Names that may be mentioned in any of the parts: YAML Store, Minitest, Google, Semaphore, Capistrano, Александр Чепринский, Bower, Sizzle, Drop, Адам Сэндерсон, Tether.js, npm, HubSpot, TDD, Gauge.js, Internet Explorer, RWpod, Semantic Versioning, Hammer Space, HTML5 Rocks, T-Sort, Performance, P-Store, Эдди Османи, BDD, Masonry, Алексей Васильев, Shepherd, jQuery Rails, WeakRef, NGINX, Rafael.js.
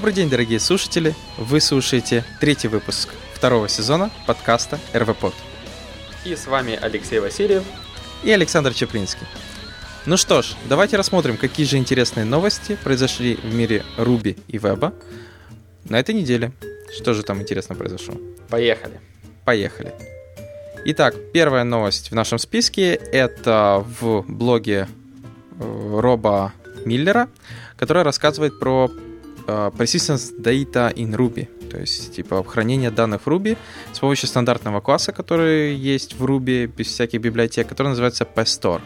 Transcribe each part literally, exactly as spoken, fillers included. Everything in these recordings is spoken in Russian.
Добрый день, дорогие слушатели! Вы слушаете третий выпуск второго сезона подкаста RWpod. И с вами Алексей Васильев и Александр Чепринский. Ну что ж, давайте рассмотрим, какие же интересные новости произошли в мире Ruby и веба на этой неделе. Что же там интересно произошло? Поехали! Поехали! Итак, первая новость в нашем списке — это в блоге Роба Миллера, который рассказывает про uh, persistence data in Ruby, то есть типа хранение данных в Ruby с помощью стандартного класса, который есть в Ruby без всяких библиотек, который называется P-Store.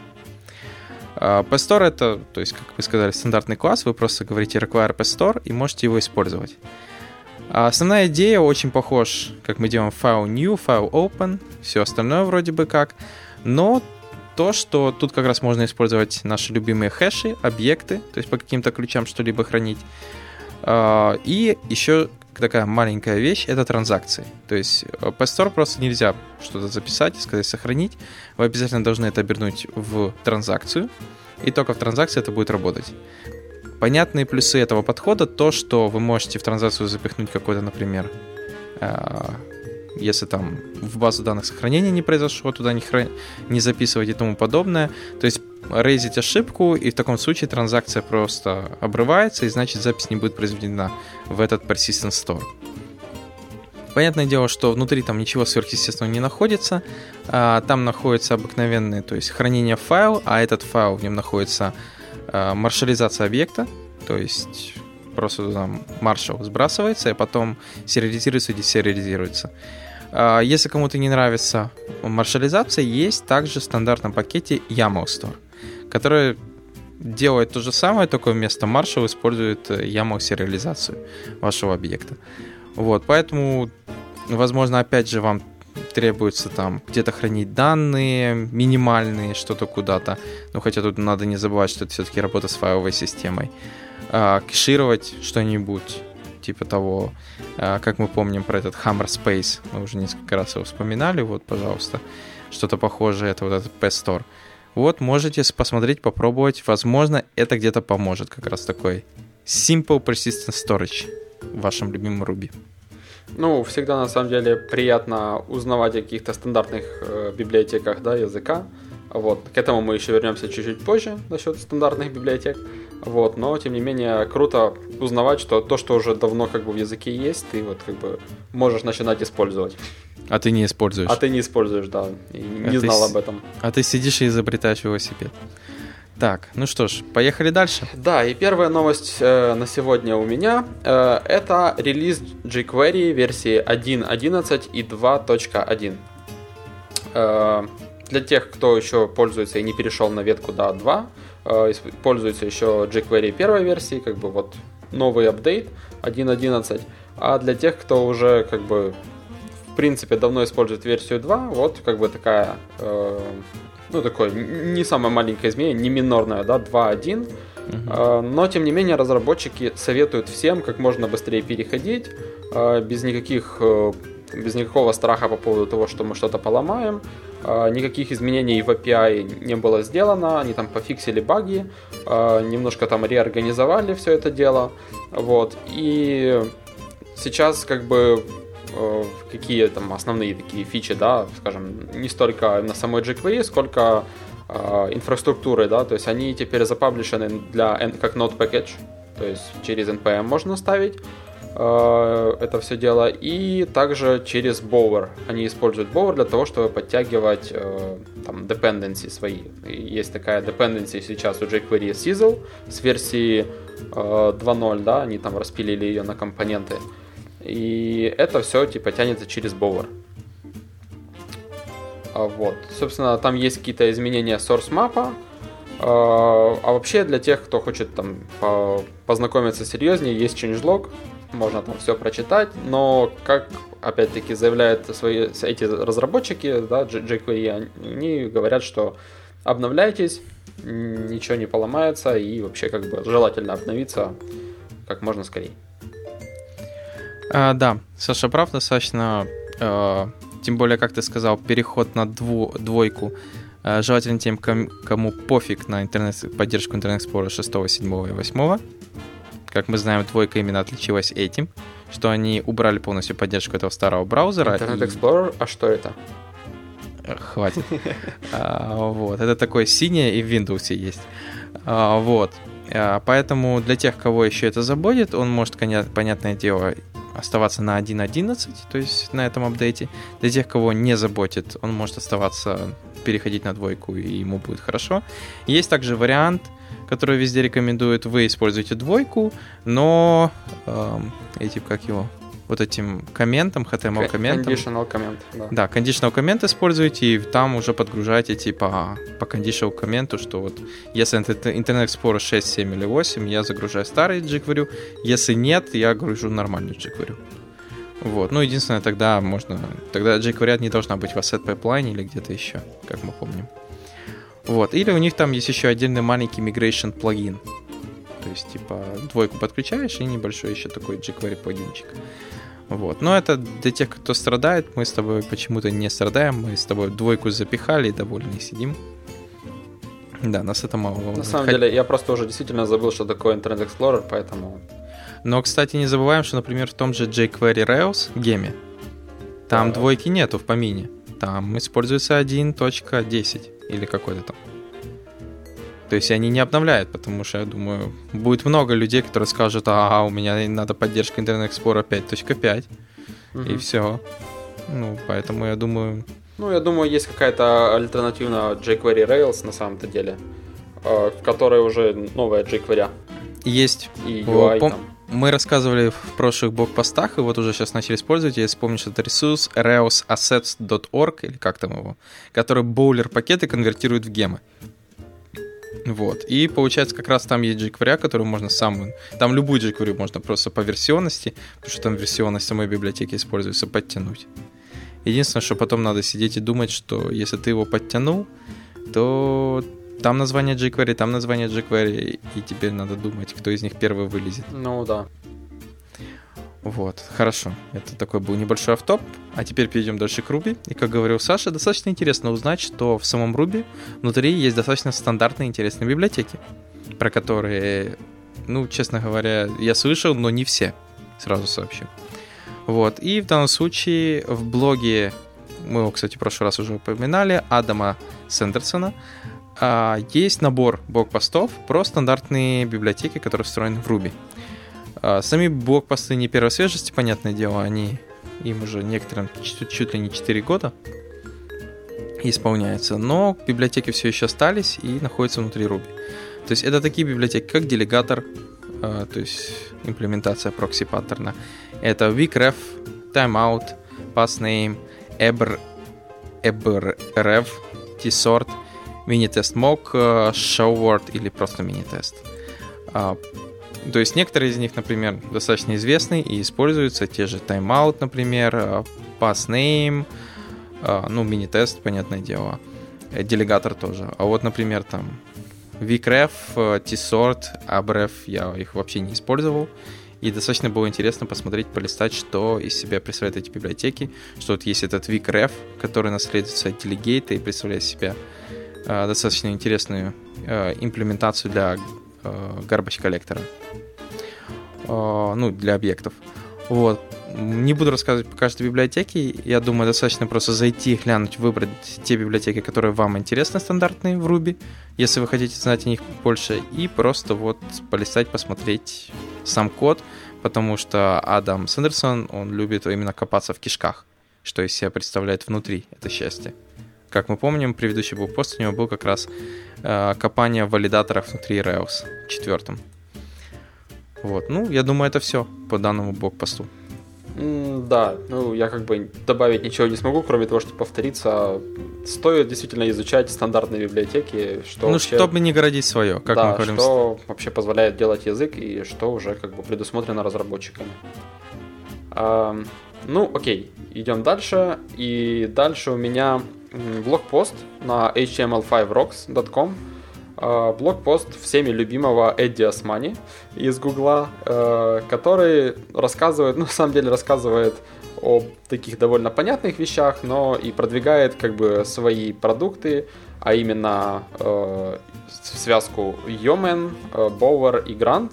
Uh, P-Store — это, то есть, как вы сказали, стандартный класс, вы просто говорите require P-Store и можете его использовать. Основная идея очень похожа, как мы делаем файл new, файл open, все остальное вроде бы как, но то, что тут как раз можно использовать наши любимые хэши, объекты, то есть по каким-то ключам что-либо хранить, и еще такая маленькая вещь — это транзакции, то есть P-Store просто нельзя что-то записать и сказать сохранить, вы обязательно должны это обернуть в транзакцию, и только в транзакции это будет работать. Понятные плюсы этого подхода — то, что вы можете в транзакцию запихнуть какой-то, например, э, если там в базу данных сохранения не произошло, туда не, хран... не записывать и тому подобное. То есть рейзить ошибку, и в таком случае транзакция просто обрывается, и значит запись не будет произведена в этот persistent store. Понятное дело, что внутри там ничего сверхъестественного не находится. Э, там находится обыкновенное, то есть хранение файла, а этот файл, в нем находится маршализация объекта, то есть просто там маршал сбрасывается, и потом сериализируется и десериализируется. Если кому-то не нравится маршализация, есть также в стандартном пакете YAML Store, который делает то же самое, только вместо маршала использует YAML сериализацию вашего объекта. Вот, поэтому, возможно, опять же вам требуется там где-то хранить данные минимальные, что-то куда-то. Ну, хотя тут надо не забывать, что это все-таки работа с файловой системой. А, кэшировать что-нибудь, типа того, а, как мы помним про этот Hammer Space. Мы уже несколько раз его вспоминали. Вот, пожалуйста, что-то похожее. Это вот этот P-Store. Вот, можете посмотреть, попробовать. Возможно, это где-то поможет. Как раз такой Simple Persistent Storage в вашем любимом Ruby. Ну, всегда, на самом деле, приятно узнавать о каких-то стандартных э, библиотеках, да, языка. Вот. К этому мы еще вернемся чуть-чуть позже насчет стандартных библиотек. Вот. Но, тем не менее, круто узнавать, что то, что уже давно как бы в языке есть, ты вот как бы можешь начинать использовать. А ты не используешь. А ты не используешь, да. И не а знал ты... об этом. А ты сидишь и изобретаешь велосипед. Так, ну что ж, поехали дальше. Да, и первая новость э, на сегодня у меня э, это релиз jQuery версии один точка одиннадцать и два точка один. э, Для тех, кто еще пользуется и не перешел на ветку до два, э, пользуется еще jQuery первой версии, как бы вот новый апдейт один точка одиннадцать. А для тех, кто уже как бы в принципе давно использует версию два, вот как бы такая... Э, Ну, такое, не самое маленькое изменение, не минорное, да, два точка один. Uh-huh. Но, тем не менее, разработчики советуют всем как можно быстрее переходить, без никаких, без никакого страха по поводу того, что мы что-то поломаем. Никаких изменений в эй пи ай не было сделано, они там пофиксили баги, немножко там реорганизовали все это дело. Вот, и сейчас как бы... какие там основные такие фичи, да, скажем, не столько на самой jQuery, сколько э, инфраструктуры, да, то есть они теперь запаблишены для, как node package, то есть через npm можно ставить э, это все дело, и также через Bower. Они используют Bower для того, чтобы подтягивать э, там dependency свои. Есть такая dependency сейчас у jQuery Sizzle с версии э, два точка ноль, да, они там распилили ее на компоненты. И это все типа тянется через Bower. Вот. Собственно, там есть какие-то изменения source map. А вообще, для тех, кто хочет там познакомиться серьезнее, есть changelog. Можно там все прочитать. Но, как опять-таки заявляют свои, эти разработчики, да, jQuery, они говорят, что обновляйтесь, ничего не поломается, и вообще как бы желательно обновиться как можно скорее. А, да, Саша прав достаточно, э, тем более, как ты сказал, переход на дву, двойку э, желательно тем, ком, кому пофиг на интернет, поддержку Internet Explorer шесть, семь и восемь, Как мы знаем, двойка именно отличилась этим, что они убрали полностью поддержку этого старого браузера. Internet Explorer, и... а что это? Хватит. Вот, это такое синее и в Windows есть. Вот. Поэтому для тех, кого еще это заботит, он может, понятное дело, оставаться на один точка одиннадцать, то есть на этом апдейте. Для тех, кого не заботит, он может оставаться, переходить на двойку, и ему будет хорошо. Есть также вариант, который везде рекомендуют. Вы используете двойку, но эм, этим, как его, вот этим комментом, эйч ти эм эл-комментом. Conditional comment, да. Да, conditional comment используете, и там уже подгружаете типа по conditional комменту, что вот если Internet Explorer шесть, семь или восемь, я загружаю старый jQuery, если нет, я гружу нормальный jQuery. Вот, ну единственное, тогда можно, тогда jQuery не должна быть в asset pipeline или где-то еще, как мы помним. Вот, или у них там есть еще отдельный маленький migration плагин. То есть, типа, двойку подключаешь и небольшой еще такой jQuery плагинчик. Вот. Но это для тех, кто страдает. Мы с тобой почему-то не страдаем. Мы с тобой двойку запихали и довольны сидим. Да, нас это мало. На самом Хоть... деле, я просто уже действительно забыл, что такое Internet Explorer, поэтому... Но, кстати, не забываем, что, например, в том же jQuery Rails геме там да. двойки нету в помине. Там используется один точка десять или какой-то там. То есть они не обновляют, потому что, я думаю, будет много людей, которые скажут, а у меня надо поддержка Internet Explorer пять точка пять, mm-hmm. и все. Ну, поэтому я думаю... Ну, я думаю, есть какая-то альтернативная jQuery Rails на самом-то деле, в которой уже новая jQuery. Есть. И ю ай Пом- там. Мы рассказывали в прошлых блокпостах, и вот уже сейчас начали использовать, я вспомню, что это ресурс rails-assets точка орг, или как там его, который боулер-пакеты конвертирует в гемы. Вот, и получается, как раз там есть jQuery, который можно сам... Там любую jQuery можно просто по версионности, потому что там версионность самой библиотеки используется, подтянуть. Единственное, что потом надо сидеть и думать, что если ты его подтянул, то там название jQuery, там название jQuery, и теперь надо думать, кто из них первый вылезет. Ну да. Вот, хорошо. Это такой был небольшой автоп. А теперь перейдем дальше к Ruby. И, как говорил Саша, достаточно интересно узнать, что в самом Ruby внутри есть достаточно стандартные интересные библиотеки, про которые, ну, честно говоря, я слышал, но не все. Сразу сообщу. Вот. И в данном случае в блоге, мы его, кстати, в прошлый раз уже упоминали, Адама Сэндерсона, есть набор блокпостов про стандартные библиотеки, которые встроены в Ruby. Сами блокпосты не первой свежести, понятное дело, они, им уже некоторым чуть, чуть ли не четыре года исполняются, но библиотеки все еще остались и находятся внутри Ruby. То есть это такие библиотеки, как Delegator, э, то есть имплементация прокси-паттерна, это WeakRef, Timeout, PassName, EbRef, T-Sort, Minitest Mock, э, ShowWord или просто Minitest. Э, То есть некоторые из них, например, достаточно известны и используются. Те же Timeout, например, PassName, ну, Minitest, понятное дело, Delegator тоже. А вот, например, там WeakRef, T-Sort, AbRef, я их вообще не использовал. И достаточно было интересно посмотреть, полистать, что из себя представляют эти библиотеки. Что вот есть этот WeakRef, который наследуется от Delegator и представляет из себя достаточно интересную имплементацию для garbage коллектора, ну, для объектов. Вот. Не буду рассказывать по каждой библиотеке. Я думаю, достаточно просто зайти, глянуть, выбрать те библиотеки, которые вам интересны, стандартные в Ruby, если вы хотите знать о них больше, и просто вот полистать, посмотреть сам код, потому что Адам Сэндерсон, он любит именно копаться в кишках, что из себя представляет внутри это счастье. Как мы помним, предыдущий блокпост у него был как раз э, копание в валидаторах внутри Rails четвертом. Вот, ну, я думаю, это все по данному блокпосту. Mm, да, ну, я как бы добавить ничего не смогу, кроме того, что повториться. Стоит действительно изучать стандартные библиотеки, что ну, вообще... чтобы не городить свое, как да, мы говорим. Что вообще позволяет делать язык и что уже как бы предусмотрено разработчиками. А, ну, окей, идем дальше. И дальше у меня... блогпост на эйч ти эм эл файв рокс точка ком, блогпост всеми любимого Эдди Османи из Гугла, который рассказывает, ну, на самом деле рассказывает о таких довольно понятных вещах, но и продвигает как бы свои продукты, а именно связку Yeoman, Bower и Grant,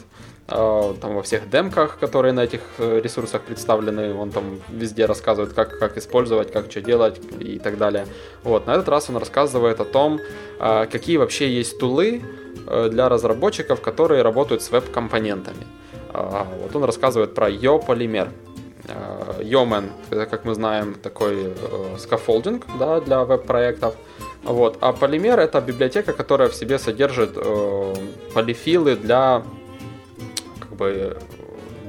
там во всех демках, которые на этих ресурсах представлены, он там везде рассказывает, как, как использовать, как что делать и так далее. Вот, на этот раз он рассказывает о том, какие вообще есть тулы для разработчиков, которые работают с веб-компонентами. Вот он рассказывает про Yo-полимер. Yeoman, это, как мы знаем, такой скаффолдинг, да, для веб-проектов. Вот. А полимер — это библиотека, которая в себе содержит полифилы для, как бы,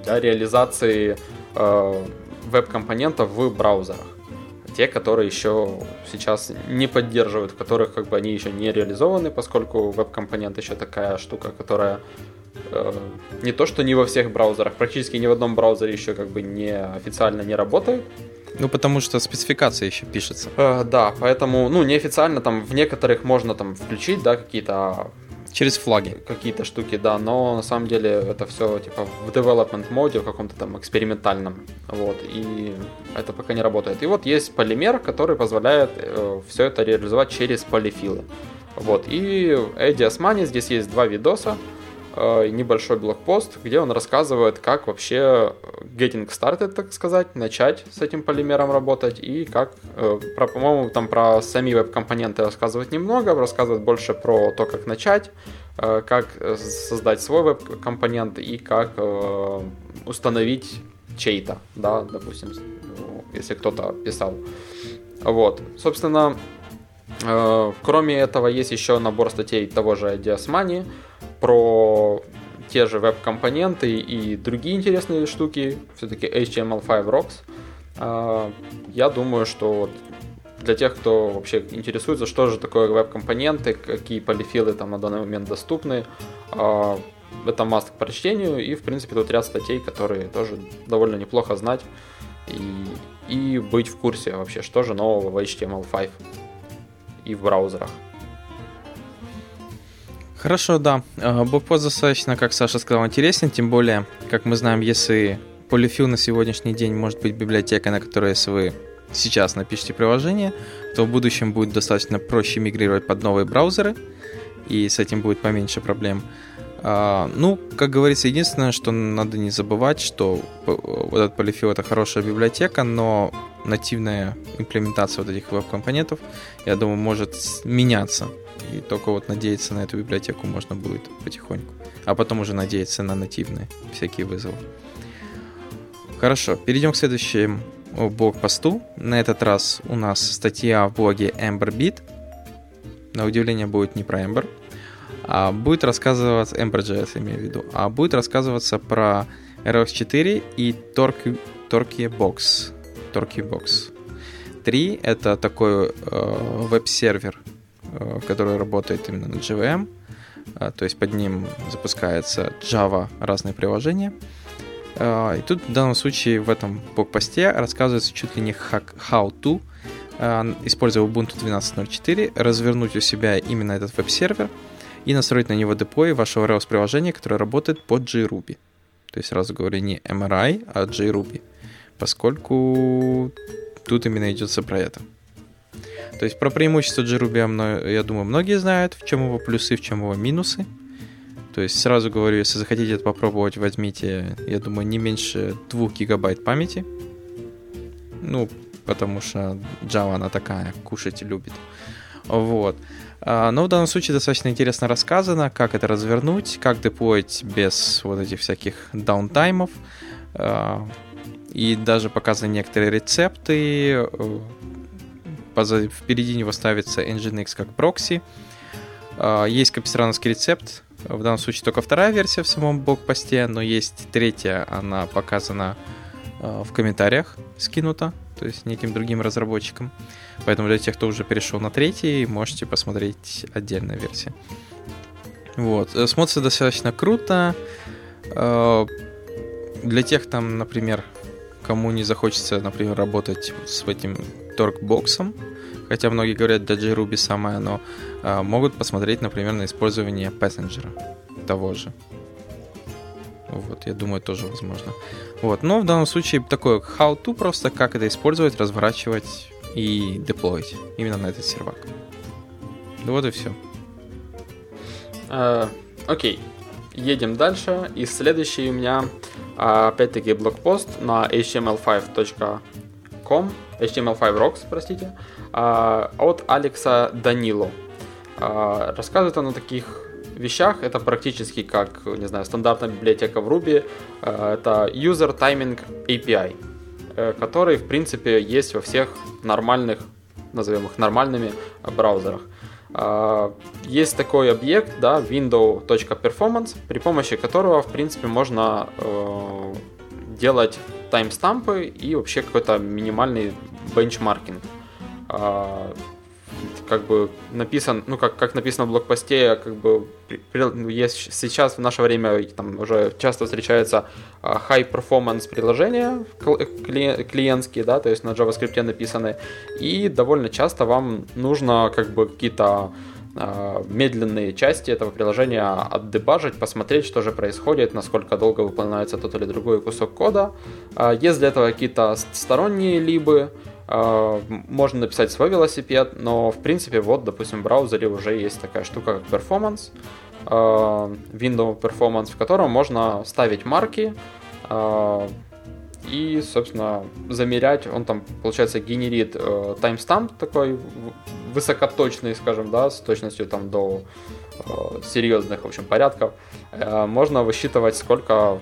для реализации веб-компонентов в браузерах. Те, которые еще сейчас не поддерживают, в которых, как бы, они еще не реализованы, поскольку веб-компонент еще такая штука, которая э, не то что не во всех браузерах, практически ни в одном браузере еще, как бы, не, официально не работает. Ну, потому что спецификация еще пишется. Э, да, поэтому, ну, неофициально там в некоторых можно там включить, да, какие-то... Через флаги. Какие-то штуки, да, но на самом деле это все типа в development mode, в каком-то там экспериментальном, вот, и это пока не работает. И вот есть полимер, который позволяет э, все это реализовать через полифилы, вот, и Эдди Османи, здесь есть два видоса, э, небольшой блокпост, где он рассказывает, как вообще getting started, так сказать, начать с этим полимером работать, и как, э, про, по-моему, там про сами веб-компоненты рассказывать немного, рассказывать больше про то, как начать, э, как создать свой веб-компонент и как э, установить чей-то, да, допустим, если кто-то писал. Вот, собственно, э, кроме этого есть еще набор статей того же Эдди Османи про... те же веб-компоненты и другие интересные штуки, все-таки эйч ти эм эл пять Rocks. Я думаю, что для тех, кто вообще интересуется, что же такое веб-компоненты, какие полифилы там на данный момент доступны, это must к прочтению, и, в принципе, тут ряд статей, которые тоже довольно неплохо знать и, и быть в курсе вообще, что же нового в эйч ти эм эл пять и в браузерах. Хорошо, да. Блокпост достаточно, как Саша сказал, интересен, тем более, как мы знаем, если полифил на сегодняшний день может быть библиотекой, на которой, если вы сейчас напишите приложение, то в будущем будет достаточно проще мигрировать под новые браузеры, и с этим будет поменьше проблем. Ну, как говорится, единственное, что надо не забывать, что вот этот полифил — это хорошая библиотека, но нативная имплементация вот этих веб-компонентов, я думаю, может меняться. И только вот надеяться на эту библиотеку можно будет потихоньку. А потом уже надеяться на нативные всякие вызовы. Хорошо, перейдем к следующему блог-посту. На этот раз у нас статья в блоге Ember.bit. На удивление будет не про Ember. А будет рассказываться... Ember.js, имею в виду. А будет рассказываться про эр эл экс четыре и Torquaybox. Torquaybox три — это такой э, веб-сервер, который работает именно на джей ви эм, то есть под ним запускается Java, разные приложения. И тут в данном случае в этом блокпосте рассказывается чуть ли не how to, используя Ubuntu двенадцать ноль четыре, развернуть у себя именно этот веб-сервер и настроить на него деплой вашего Rails-приложения, которое работает под JRuby. То есть, сразу говорю, не эм эр ай, а JRuby, поскольку тут именно идется про это. То есть про преимущества JRuby, я думаю, многие знают, в чем его плюсы, в чем его минусы. То есть сразу говорю, если захотите это попробовать, возьмите, я думаю, не меньше два гигабайта памяти. Ну, потому что Java, она такая, кушать любит. Вот. Но в данном случае достаточно интересно рассказано, как это развернуть, как деплоить без вот этих всяких даунтаймов. И даже показаны некоторые рецепты. Впереди него ставится Nginx как прокси. Есть капистрановский рецепт. В данном случае только вторая версия в самом блокпосте, но есть третья, она показана в комментариях, скинута, то есть неким другим разработчикам. Поэтому для тех, кто уже перешел на третий, можете посмотреть отдельная версия. Вот. Смотрится достаточно круто. Для тех, там, например, кому не захочется, например, работать с этим Torquaybox, хотя многие говорят, для JRuby самое оно, могут посмотреть, например, на использование Passenger того же. Вот, я думаю, тоже возможно. Вот, но в данном случае такое how-to, просто как это использовать, разворачивать и деплоить именно на этот сервак. Вот и все. Окей. Uh, okay. едем дальше. И следующий у меня опять-таки блокпост на эйч ти эм эл пять точка ком, эйч ти эм эл пять Rocks, простите, от Алекса Данило. Рассказывает он о таких вещах, это практически как, не знаю, стандартная библиотека в Ruby, это User Timing эй пи ай, который, в принципе, есть во всех нормальных, назовем их нормальными, браузерах. Есть такой объект, да, window.performance, при помощи которого, в принципе, можно делать таймстампы и вообще какой-то минимальный бенчмаркинг. Как бы написан, ну как, как написано в блокпосте, как бы есть сейчас в наше время там уже часто встречаются high performance приложения клиентские, да, то есть на JavaScript написаны, и довольно часто вам нужно как бы какие-то медленные части этого приложения отдебажить, посмотреть, что же происходит, насколько долго выполняется тот или другой кусок кода. Есть для этого какие-то сторонние либы, можно написать свой велосипед, но в принципе вот, допустим, в браузере уже есть такая штука, как performance, window performance, в котором можно ставить марки и, собственно, замерять. Он там, получается, генерит таймстамп такой высокоточный, скажем, да, с точностью там до серьезных, в общем, порядков. Можно высчитывать, сколько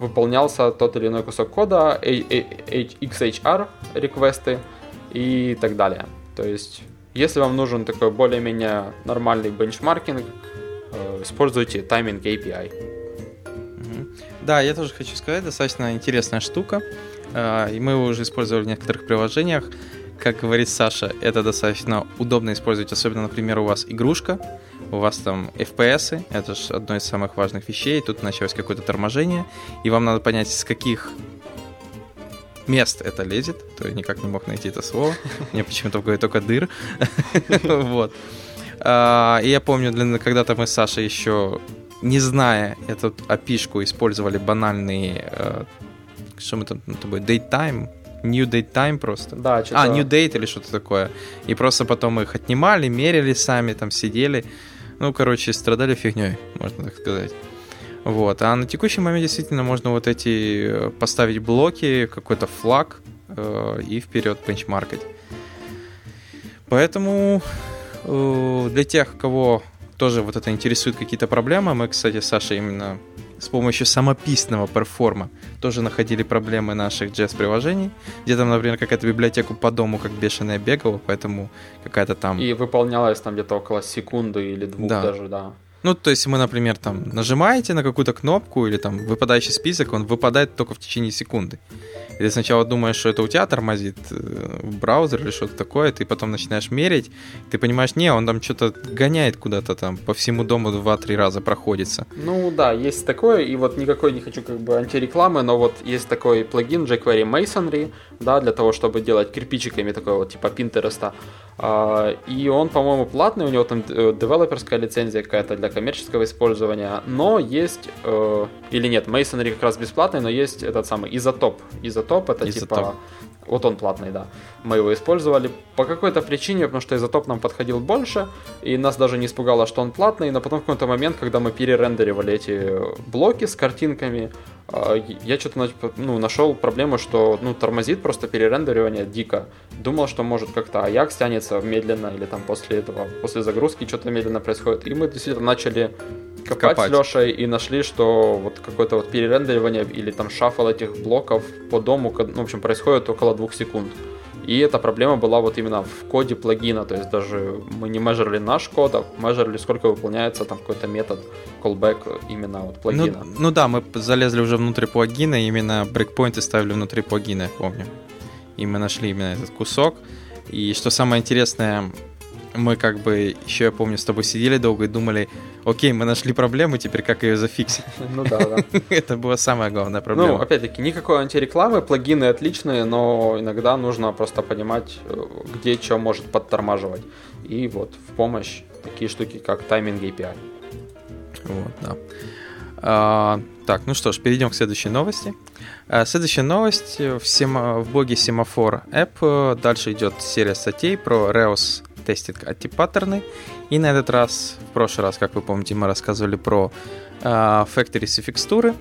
выполнялся тот или иной кусок кода, икс эйч ар реквесты и так далее. То есть, если вам нужен такой более-менее нормальный бенчмаркинг, используйте Timing эй пи ай. Да, я тоже хочу сказать, достаточно интересная штука. И мы его уже использовали в некоторых приложениях. Как говорит Саша, это достаточно удобно использовать, особенно, например, у вас игрушка, у вас там эф пи эс, это же одно из самых важных вещей, тут началось какое-то торможение, и вам надо понять, с каких мест это лезет, то я никак не мог найти это слово, мне почему-то в голове только дыр, вот. И я помню, когда-то мы с Сашей еще, не зная эту эй пи ай-шку, использовали банальный, что мы там, datetime, New Date Time просто. Да, что-то... А, New Date или что-то такое. И просто потом их отнимали, мерили сами, там сидели. Ну, короче, страдали фигней, можно так сказать. Вот. А на текущий момент действительно можно вот эти поставить блоки, какой-то флаг э, и вперед бенчмаркать. Поэтому э, для тех, кого тоже вот это интересует какие-то проблемы, мы, кстати, Саша именно... с помощью самописного перформа тоже находили проблемы наших джей эс-приложений, где там, например, какая-то библиотека по дому как бешеная бегала, поэтому какая-то там... И выполнялась там где-то около секунды или двух да. даже, да. Ну, то есть вы, например, там нажимаете на какую-то кнопку или там выпадающий список, он выпадает только в течение секунды. И ты сначала думаешь, что это у тебя тормозит браузер или что-то такое, ты потом начинаешь мерить, ты понимаешь, не, он там что-то гоняет куда-то там, по всему дому два-три раза проходится. Ну да, есть такое, и вот никакой не хочу как бы антирекламы, но вот есть такой плагин jQuery Masonry, да, для того, чтобы делать кирпичиками такой вот типа Пинтереста. И он, по-моему, платный, у него там девелоперская лицензия какая-то для коммерческого использования, но есть, э, или нет, Masonry как раз бесплатный, но есть этот самый изотоп. Изотоп это изотоп. Типа, вот он платный, да. Мы его использовали по какой-то причине, потому что изотоп нам подходил больше, и нас даже не испугало, что он платный, но потом в какой-то момент, когда мы перерендеривали эти блоки с картинками, я что-то ну, нашел проблему, что ну, тормозит просто перерендеривание дико. Думал, что может как-то Ajax тянется медленно, или там после этого, после загрузки что-то медленно происходит. И мы действительно начали копать, копать. с Лешей и нашли, что вот какое-то вот перерендеривание или там шаффл этих блоков по дому, ну, в общем, происходит около двух секунд. И эта проблема была вот именно в коде плагина, то есть даже мы не межерли наш код, а межерли, сколько выполняется там какой-то метод callback именно вот плагина. Ну, ну да, мы залезли уже внутрь плагина, именно брейкпоинты ставили внутри плагина, я помню. И мы нашли именно этот кусок. И что самое интересное, мы как бы, еще я помню, с тобой сидели долго и думали, окей, мы нашли проблему, теперь как ее зафиксить? Ну да, да. Это была самая главная проблема. Ну, опять-таки, никакой антирекламы, плагины отличные, но иногда нужно просто понимать, где что может подтормаживать. И вот в помощь такие штуки, как тайминг эй пи ай. Вот, да. А, так, ну что ж, перейдем к следующей новости. а, Следующая новость в, сема, в блоге Semaphore App. Дальше идет серия статей про Rails тестит эй ти паттерны. И на этот раз, в прошлый раз, как вы помните, мы рассказывали про factories и фикстуры.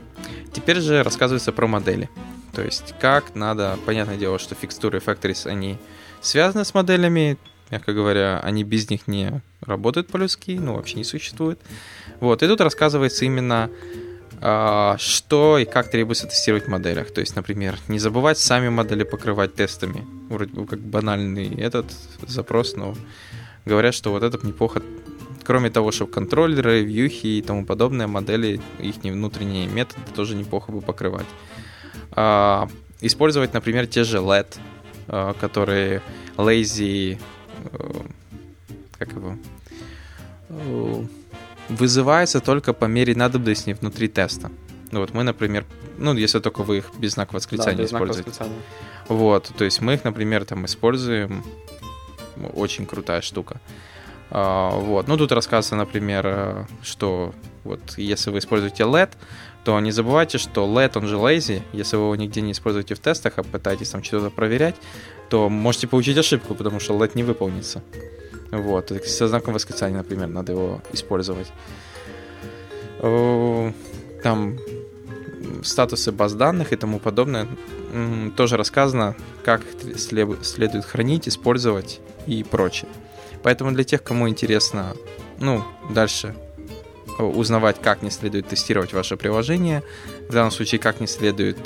Теперь же рассказывается про модели. То есть как надо... Понятное дело, что фикстуры и factories, они связаны с моделями. Мягко говоря, они без них не работают по-людски, ну, вообще не существует. Вот. И тут рассказывается именно, что и как требуется тестировать в моделях. То есть, например, не забывать сами модели покрывать тестами. Вроде бы как банальный этот запрос, но говорят, что вот это неплохо. Кроме того, что контроллеры, вьюхи и тому подобное, модели, их внутренние методы тоже неплохо бы покрывать. Использовать, например, те же лэд, которые lazy, как его, вызывается только по мере надобности внутри теста. Ну, вот мы, например, ну, если только вы их без знаков восклицания, да, без используете. Знаков восклицания. Вот, то есть мы их, например, там используем. Очень крутая штука. А, вот. Ну, тут рассказывается, например, что вот если вы используете лэд, то не забывайте, что лэд, он же lazy. Если вы его нигде не используете в тестах, а пытаетесь там что-то проверять, то можете получить ошибку, потому что лэд не выполнится. Вот, со знаком восклицания, например, надо его использовать. Там статусы баз данных и тому подобное. Тоже рассказано, как следует хранить, использовать и прочее. Поэтому для тех, кому интересно, ну, дальше узнавать, как не следует тестировать ваше приложение, в данном случае, как не следует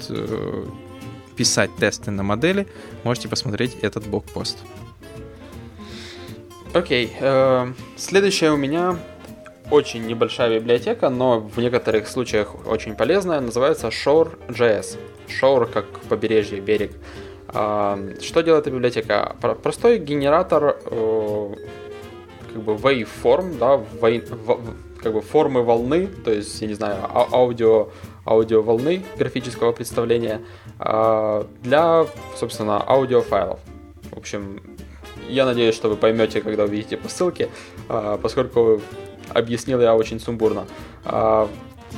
писать тесты на модели, можете посмотреть этот блокпост. Окей, okay. uh, следующая у меня очень небольшая библиотека, но в некоторых случаях очень полезная, называется Shore.js. Shore как побережье, берег. Uh, что делает эта библиотека? Простой генератор uh, как бы waveform, да, wave, как бы формы волны, то есть, я не знаю, аудио, аудио волны графического представления uh, для, собственно, аудиофайлов. В общем, я надеюсь, что вы поймете, когда увидите по ссылке, поскольку объяснил я очень сумбурно.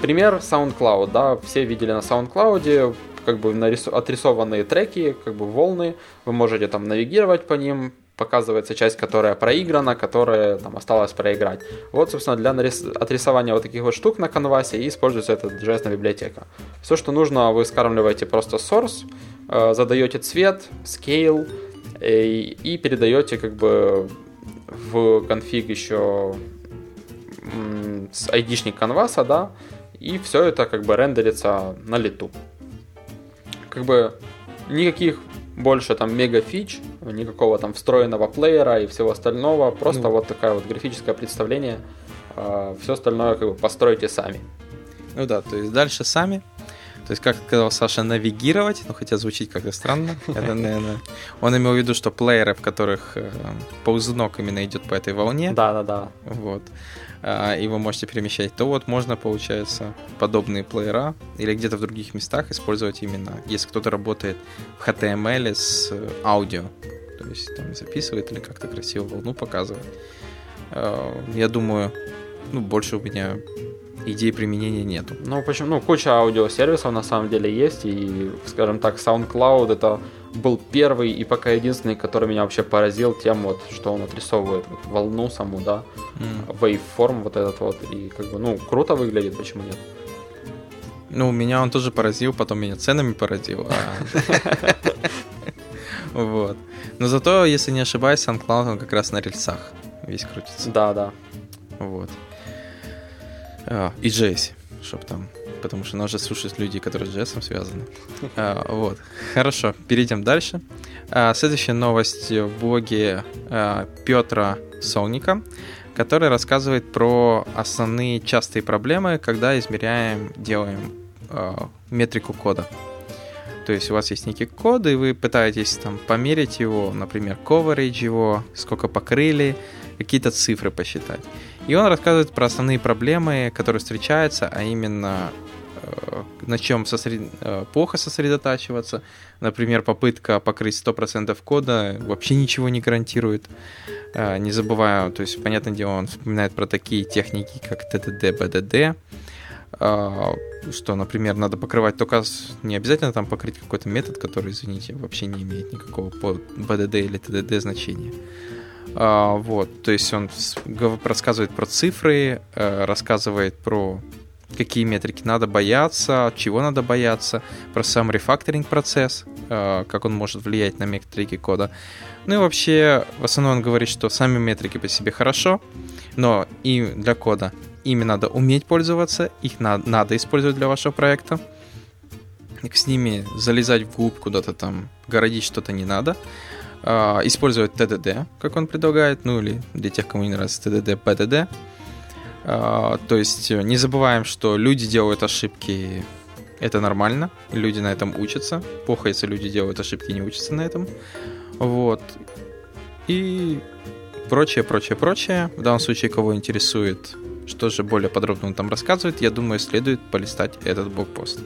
Пример SoundCloud, да, все видели на SoundCloud, как бы отрисованные треки, как бы волны, вы можете там навигировать по ним, показывается часть, которая проиграна, которая там осталась проиграть. Вот, собственно, для нарис... отрисования вот таких вот штук на канвасе используется эта джей эс библиотека. Все, что нужно, вы скармливаете просто source, задаете цвет, scale, И, и передаете как бы в конфиг еще ай ди-шник канваса, да, и все это как бы рендерится на лету. Как бы никаких больше там мега фич, никакого там встроенного плеера и всего остального, просто ну, вот такое вот графическое представление, все остальное как бы постройте сами. Ну да, то есть дальше сами. То есть, как сказал Саша, навигировать, ну, хотя звучит как-то странно. Это, наверное, он имел в виду, что плееры, в которых э, ползунок именно идет по этой волне. Да-да-да. Вот. Э, и вы можете перемещать. То вот можно, получается, подобные плеера или где-то в других местах использовать именно, если кто-то работает в эйч ти эм эл с аудио. То есть, там записывает или как-то красиво волну показывает. Э, я думаю, ну, больше у меня... идей применения нету. Ну, почему? Ну, куча аудиосервисов на самом деле есть, и, скажем так, SoundCloud это был первый и пока единственный, который меня вообще поразил тем, вот, что он отрисовывает вот, волну саму, да, mm. waveform вот этот вот, и как бы, ну, круто выглядит, почему нет? Ну, меня он тоже поразил, потом меня ценами поразил. Вот. Но зато, если не ошибаюсь, SoundCloud он как раз на рельсах весь крутится. Да, да. Вот. Uh, и джей эс, чтоб там, потому что нас же слушают люди, которые с джей эс связаны. Uh, вот, хорошо, перейдем дальше. Uh, следующая новость в блоге uh, Петра Солника, который рассказывает про основные частые проблемы, когда измеряем, делаем uh, метрику кода. То есть у вас есть некий код, и вы пытаетесь там померить его, например, coverage его, сколько покрыли, какие-то цифры посчитать. И он рассказывает про основные проблемы, которые встречаются, а именно э, на чем сосред... э, плохо сосредотачиваться. Например, попытка покрыть сто процентов кода вообще ничего не гарантирует. Э, не забывая, то есть, понятное дело, он вспоминает про такие техники, как тэ дэ дэ, бэ дэ дэ, э, что, например, надо покрывать только... Не обязательно там покрыть какой-то метод, который, извините, вообще не имеет никакого бэ дэ дэ или тэ дэ дэ значения. Вот, то есть он рассказывает про цифры, рассказывает про какие метрики надо бояться, от чего надо бояться, про сам рефакторинг процесс, как он может влиять на метрики кода. Ну и вообще, в основном он говорит, что сами метрики по себе хорошо, но и для кода ими надо уметь пользоваться, их на- надо использовать для вашего проекта. С ними залезать вглубь куда-то там, городить что-то не надо. Э, использовать ти ди ди, как он предлагает, ну или для тех, кому не нравится ти ди ди, би ди ди. Э, то есть не забываем, что люди делают ошибки, это нормально, люди на этом учатся. Плохо, если люди делают ошибки и не учатся на этом. Вот. И прочее, прочее, прочее. В данном случае, кого интересует, что же более подробно он там рассказывает, я думаю, следует полистать этот блогпост.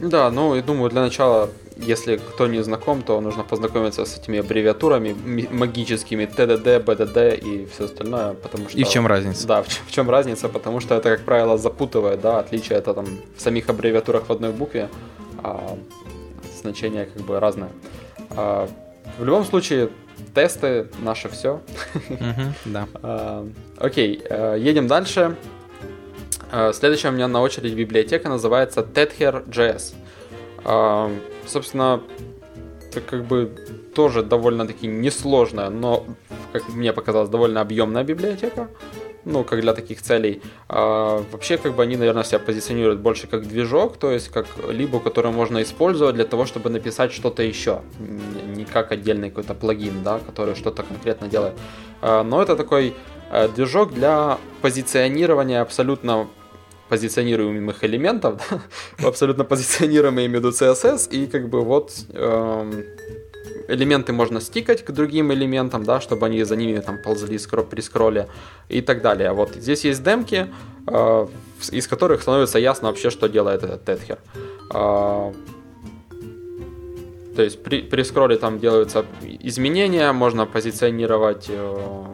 Да, ну и думаю, для начала, если кто не знаком, то нужно познакомиться с этими аббревиатурами магическими ти ди ди, би ди ди и все остальное, потому что... И в чем разница? Да, в чем, в чем разница, потому что это, как правило, запутывает, да, отличие это там в самих аббревиатурах в одной букве, а значение как бы разное. А, в любом случае, тесты наше все. Да. Окей, едем дальше. Следующая у меня на очередь библиотека называется Tether.js. Собственно, это как бы тоже довольно-таки несложная, но, как мне показалось, довольно объемная библиотека. Ну, как для таких целей. Вообще, как бы они, наверное, себя позиционируют больше как движок, то есть как либо, который можно использовать для того, чтобы написать что-то еще. Не как отдельный какой-то плагин, да, который что-то конкретно делает. Но это такой... движок для позиционирования абсолютно позиционируемых элементов, да? Абсолютно позиционируемые между си эс эс, и как бы вот эм, элементы можно стикать к другим элементам, да, чтобы они за ними там ползали скро- при скролле и так далее. Вот здесь есть демки, э, из которых становится ясно вообще, что делает этот Tether. Э, то есть при, при скролле там делаются изменения, можно позиционировать... Э,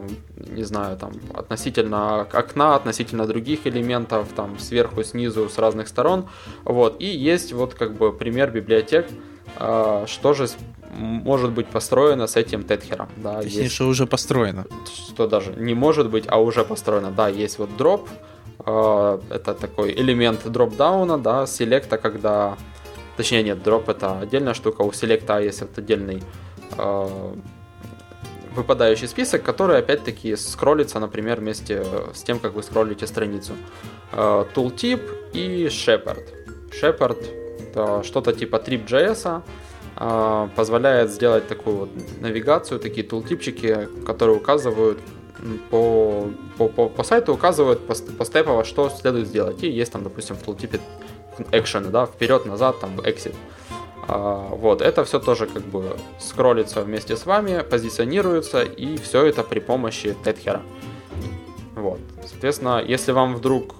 не знаю, там, относительно окна, относительно других элементов, там, сверху, снизу, с разных сторон, вот, и есть вот, как бы, пример библиотек, э, что же может быть построено с этим тетхером, да, точнее, есть... что уже построено, что даже не может быть, а уже построено, да, есть вот дроп, э, это такой элемент дропдауна, да, селекта, когда, точнее, нет, дроп это отдельная штука, у селекта есть вот отдельный, э, выпадающий список, который опять-таки скроллится, например, вместе с тем, как вы скроллите страницу. Tooltip и Shepherd. Shepherd что-то типа trip.js позволяет сделать такую вот навигацию, такие тултипчики, которые указывают по, по, по, по сайту, указывают постепово, что следует сделать. И есть там, допустим, в тултипе экшены, да, вперед, назад, там, exit. Вот, это все тоже как бы скроллится вместе с вами, позиционируется, и все это при помощи тетхера. Вот, соответственно, если вам вдруг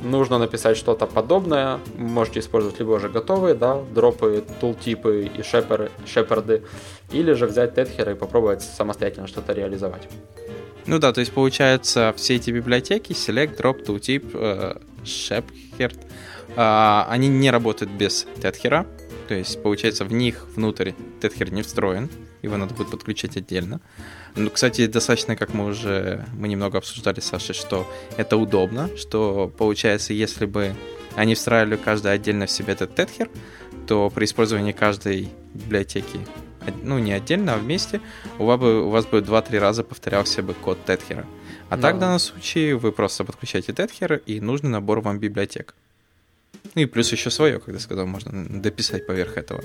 нужно написать что-то подобное, можете использовать либо уже готовые, да, дропы, тултипы и шеперы, шеперды, или же взять тетхера и попробовать самостоятельно что-то реализовать. Ну да, то есть получается все эти библиотеки, select, drop, tooltip, shepherd, они не работают без тетхера. То есть, получается, в них внутрь Tether не встроен, его надо будет подключать отдельно. Ну, кстати, достаточно, как мы уже мы немного обсуждали с Сашей, что это удобно, что, получается, если бы они встраивали каждый отдельно в себе этот Tether, то при использовании каждой библиотеки, ну, не отдельно, а вместе, у вас бы, у вас бы два-три раза повторялся бы код Tether. А да. Так, в данном случае, вы просто подключаете Tether и нужный набор вам библиотек. Ну и плюс еще свое, когда сказал, можно дописать поверх этого.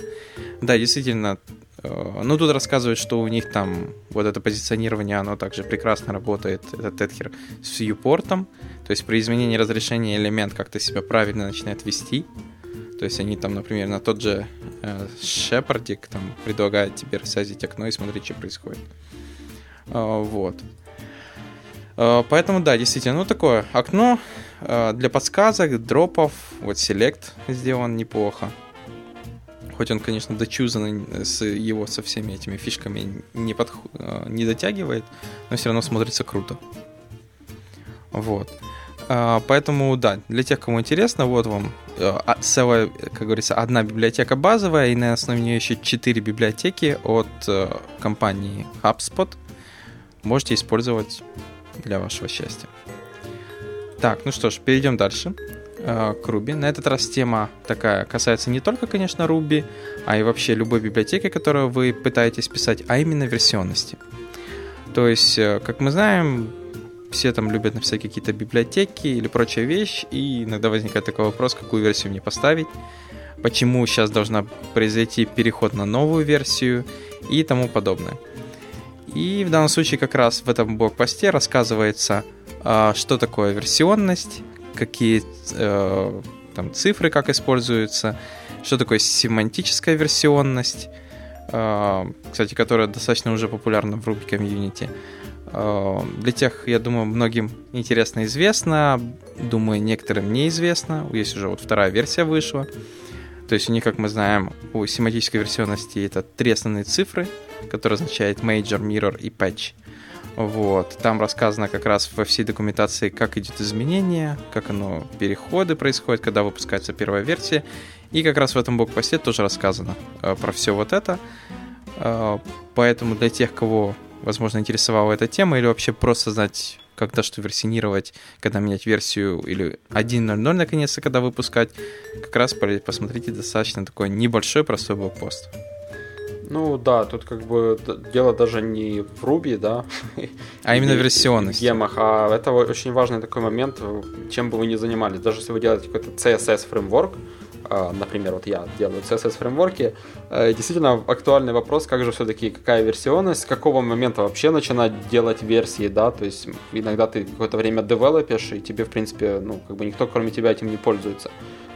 Да, действительно, ну тут рассказывают, что у них там вот это позиционирование, оно также прекрасно работает, этот тетхер с вьюпортом, то есть при изменении разрешения элемент как-то себя правильно начинает вести, то есть они там, например, на тот же шепардик там предлагают тебе рассадить окно и смотреть, что происходит. Вот. Поэтому, да, действительно, ну такое окно для подсказок, дропов, вот селект сделан неплохо. Хоть он, конечно, дочузанный с его со всеми этими фишками не, подху... не дотягивает, но все равно смотрится круто. Вот. Поэтому, да, для тех, кому интересно, вот вам целая, как говорится, одна библиотека базовая, и на основе нее еще четыре библиотеки от компании HubSpot можете использовать для вашего счастья. Так, ну что ж, перейдем дальше э, к Ruby. На этот раз тема такая касается не только, конечно, Ruby, а и вообще любой библиотеки, которую вы пытаетесь писать, а именно версионности. То есть, э, как мы знаем, все там любят написать какие-то библиотеки или прочая вещь, и иногда возникает такой вопрос, какую версию мне поставить, почему сейчас должна произойти переход на новую версию и тому подобное. И в данном случае как раз в этом блокпосте рассказывается, что такое версионность, какие там цифры как используются, что такое семантическая версионность, кстати, которая достаточно уже популярна в Ruby комьюнити. Для тех, я думаю, многим интересно известно, думаю, некоторым неизвестно. Есть уже вот вторая версия вышла. То есть у них, как мы знаем, у семантической версионности это три основные цифры, которые означают Major, Mirror и Patch. Вот. Там рассказано как раз во всей документации, как идет изменение, как оно, переходы происходят, когда выпускается первая версия. И как раз в этом блокпосте тоже рассказано про все вот это. Поэтому для тех, кого... возможно, интересовала эта тема, или вообще просто знать, когда что версионировать, когда менять версию, или один ноль ноль наконец-то, когда выпускать, как раз посмотрите достаточно такой небольшой простой блокпост. Ну да, тут как бы дело даже не в Ruby, да, а именно в версионности. В гемах, а это очень важный такой момент, чем бы вы ни занимались. Даже если вы делаете какой-то си эс эс-фреймворк, например, вот я делаю си эс эс-фреймворки, действительно актуальный вопрос, как же все-таки, какая версионность, с какого момента вообще начинать делать версии, да, то есть иногда ты какое-то время девелопишь, и тебе, в принципе, ну, как бы никто, кроме тебя, этим не пользуется.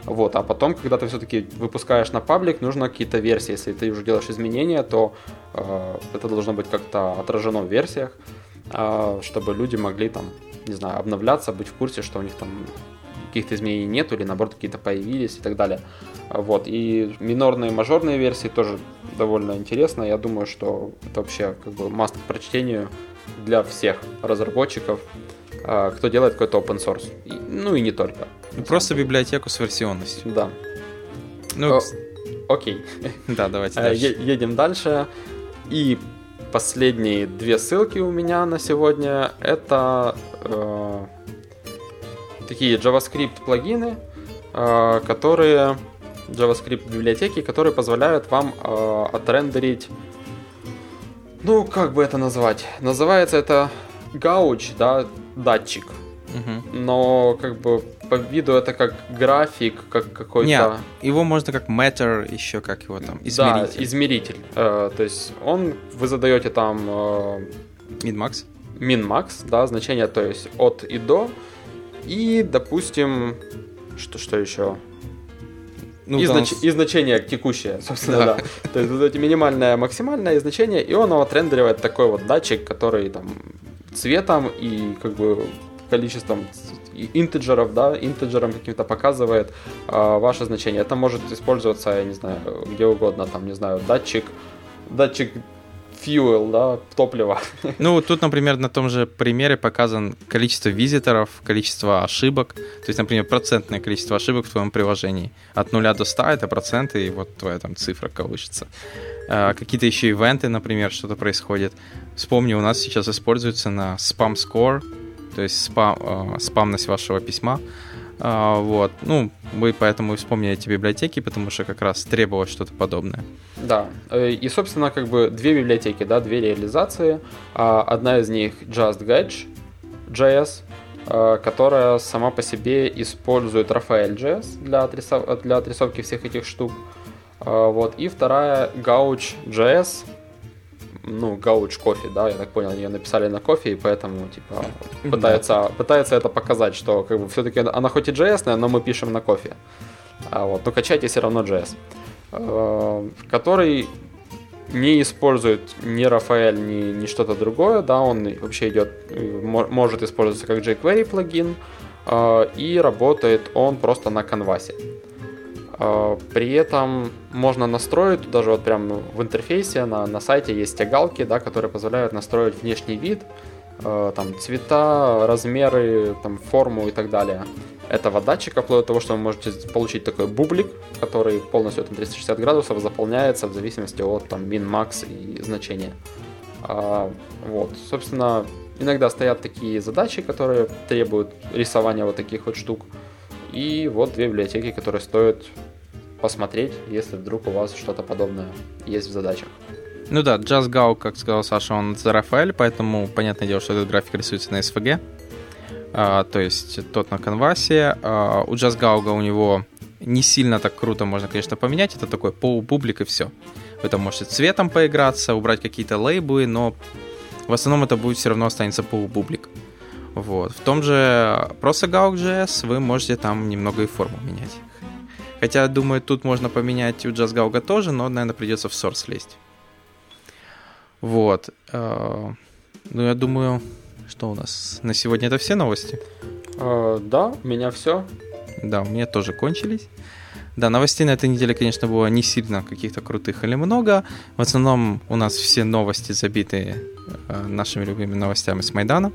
Вот, а потом, когда ты все-таки выпускаешь на паблик, нужно какие-то версии. Если ты уже делаешь изменения, то э, это должно быть как-то отражено в версиях, э, чтобы люди могли там, не знаю, обновляться, быть в курсе, что у них там каких-то изменений нет, или наоборот какие-то появились и так далее. Вот, и минорные и мажорные версии тоже довольно интересно. Я думаю, что это вообще как бы must к прочтению для всех разработчиков, э, кто делает какой-то open source, и, ну и не только. Ну, просто библиотеку с версионностью. Да. Ну, О, окей. Да, давайте дальше. Е- едем дальше. И последние две ссылки у меня на сегодня. Это э, такие JavaScript плагины, э, которые JavaScript библиотеки, которые позволяют вам э, отрендерить. Ну, как бы это назвать? Называется это гауч, да, датчик. Угу. Но как бы по виду это как график, как какой-то... Нет, его можно как matter, еще как его там, измеритель. Да, измеритель. Э, то есть он, вы задаете там... Э, min-max. Min-max, да, значение, то есть от и до. И, допустим, что, что еще? Ну, и, знач... он... и значение текущее, собственно, да. да. То есть вы задаете минимальное, максимальное значение, и он отрендеривает такой вот датчик, который там цветом и как бы... количеством интеджеров, да, интеджером каким-то показывает э, ваше значение. Это может использоваться, я не знаю, где угодно, там, не знаю, датчик, датчик fuel, да, топлива. Ну, тут, например, на том же примере показано количество визиторов, количество ошибок, то есть, например, процентное количество ошибок в твоем приложении. От нуля до ста это проценты, и вот твоя там цифра колышется. Э, какие-то еще ивенты, например, что-то происходит. Вспомни, у нас сейчас используется на spam score, то есть спам, э, спамность вашего письма. Э, вот. Ну, вы поэтому вспомнили эти библиотеки, потому что как раз требовалось что-то подобное. Да. И, собственно, как бы две библиотеки, да, две реализации. Одна из них JustGauge.js, которая сама по себе использует Rafael.js для, отрисов... для отрисовки всех этих штук. Вот. И вторая Gauge.js. Ну, гауч кофе, да, я так понял, ее написали на кофе, и поэтому, типа, пытается, пытается это показать, что, как бы, все-таки она хоть и джей эс-ная, но мы пишем на кофе. А вот, но качайте все равно джей эс. Э, который не использует ни Rafael, ни, ни что-то другое, да, он вообще идет, может использоваться как jQuery плагин, э, и работает он просто на канвасе. При этом можно настроить, даже вот прямо в интерфейсе на, на сайте есть тягалки, да, которые позволяют настроить внешний вид, э, там, цвета, размеры, там, форму и так далее этого датчика, вплоть до того, что вы можете получить такой бублик, который полностью там, триста шестьдесят градусов заполняется в зависимости от там, min, max и значения. Э, вот, собственно, Иногда стоят такие задачи, которые требуют рисования вот таких вот штук. И вот две библиотеки, которые стоит посмотреть, если вдруг у вас что-то подобное есть в задачах. Ну да, JustGau, как сказал Саша, он за Рафаэль, поэтому понятное дело, что этот график рисуется на эс ви джи, а, то есть тот на канвасе. А, у JustGau у него не сильно так круто можно, конечно, поменять, это такой полупублик и все. Вы там можете цветом поиграться, убрать какие-то лейблы, но в основном это будет все равно останется полупублик. Вот. В том же ProsoGau.js вы можете там немного и форму менять. Хотя, думаю, тут можно поменять у JustGau тоже, но, наверное, придется в source лезть. Вот. Ну, я думаю, что у нас на сегодня это все новости? Да, у меня все. Да, у меня тоже кончились. Да, новостей на этой неделе, конечно, было не сильно каких-то крутых или много. В основном у нас все новости забиты нашими любимыми новостями с Майдана.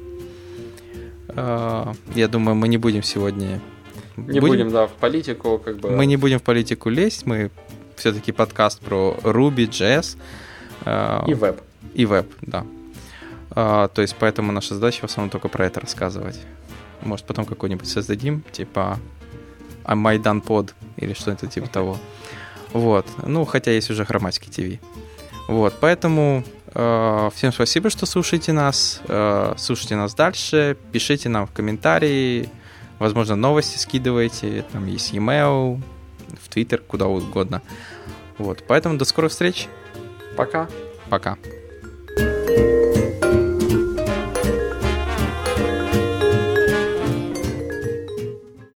Я думаю, мы не будем сегодня... Не будем, будем, да, в политику как бы... Мы не будем в политику лезть, мы все-таки подкаст про Ruby, джей эс. И веб. И веб, да. То есть, поэтому наша задача в основном только про это рассказывать. Может, потом какой-нибудь создадим, типа MydanPod или что-то типа того. Вот. Ну, хотя есть уже Громадский ТВ. Вот, поэтому э, всем спасибо, что слушаете нас. Э, слушайте нас дальше, пишите нам в комментарии, возможно, новости скидывайте, там есть e-mail, в Twitter, куда угодно. Вот, поэтому до скорой встречи. Пока. Пока.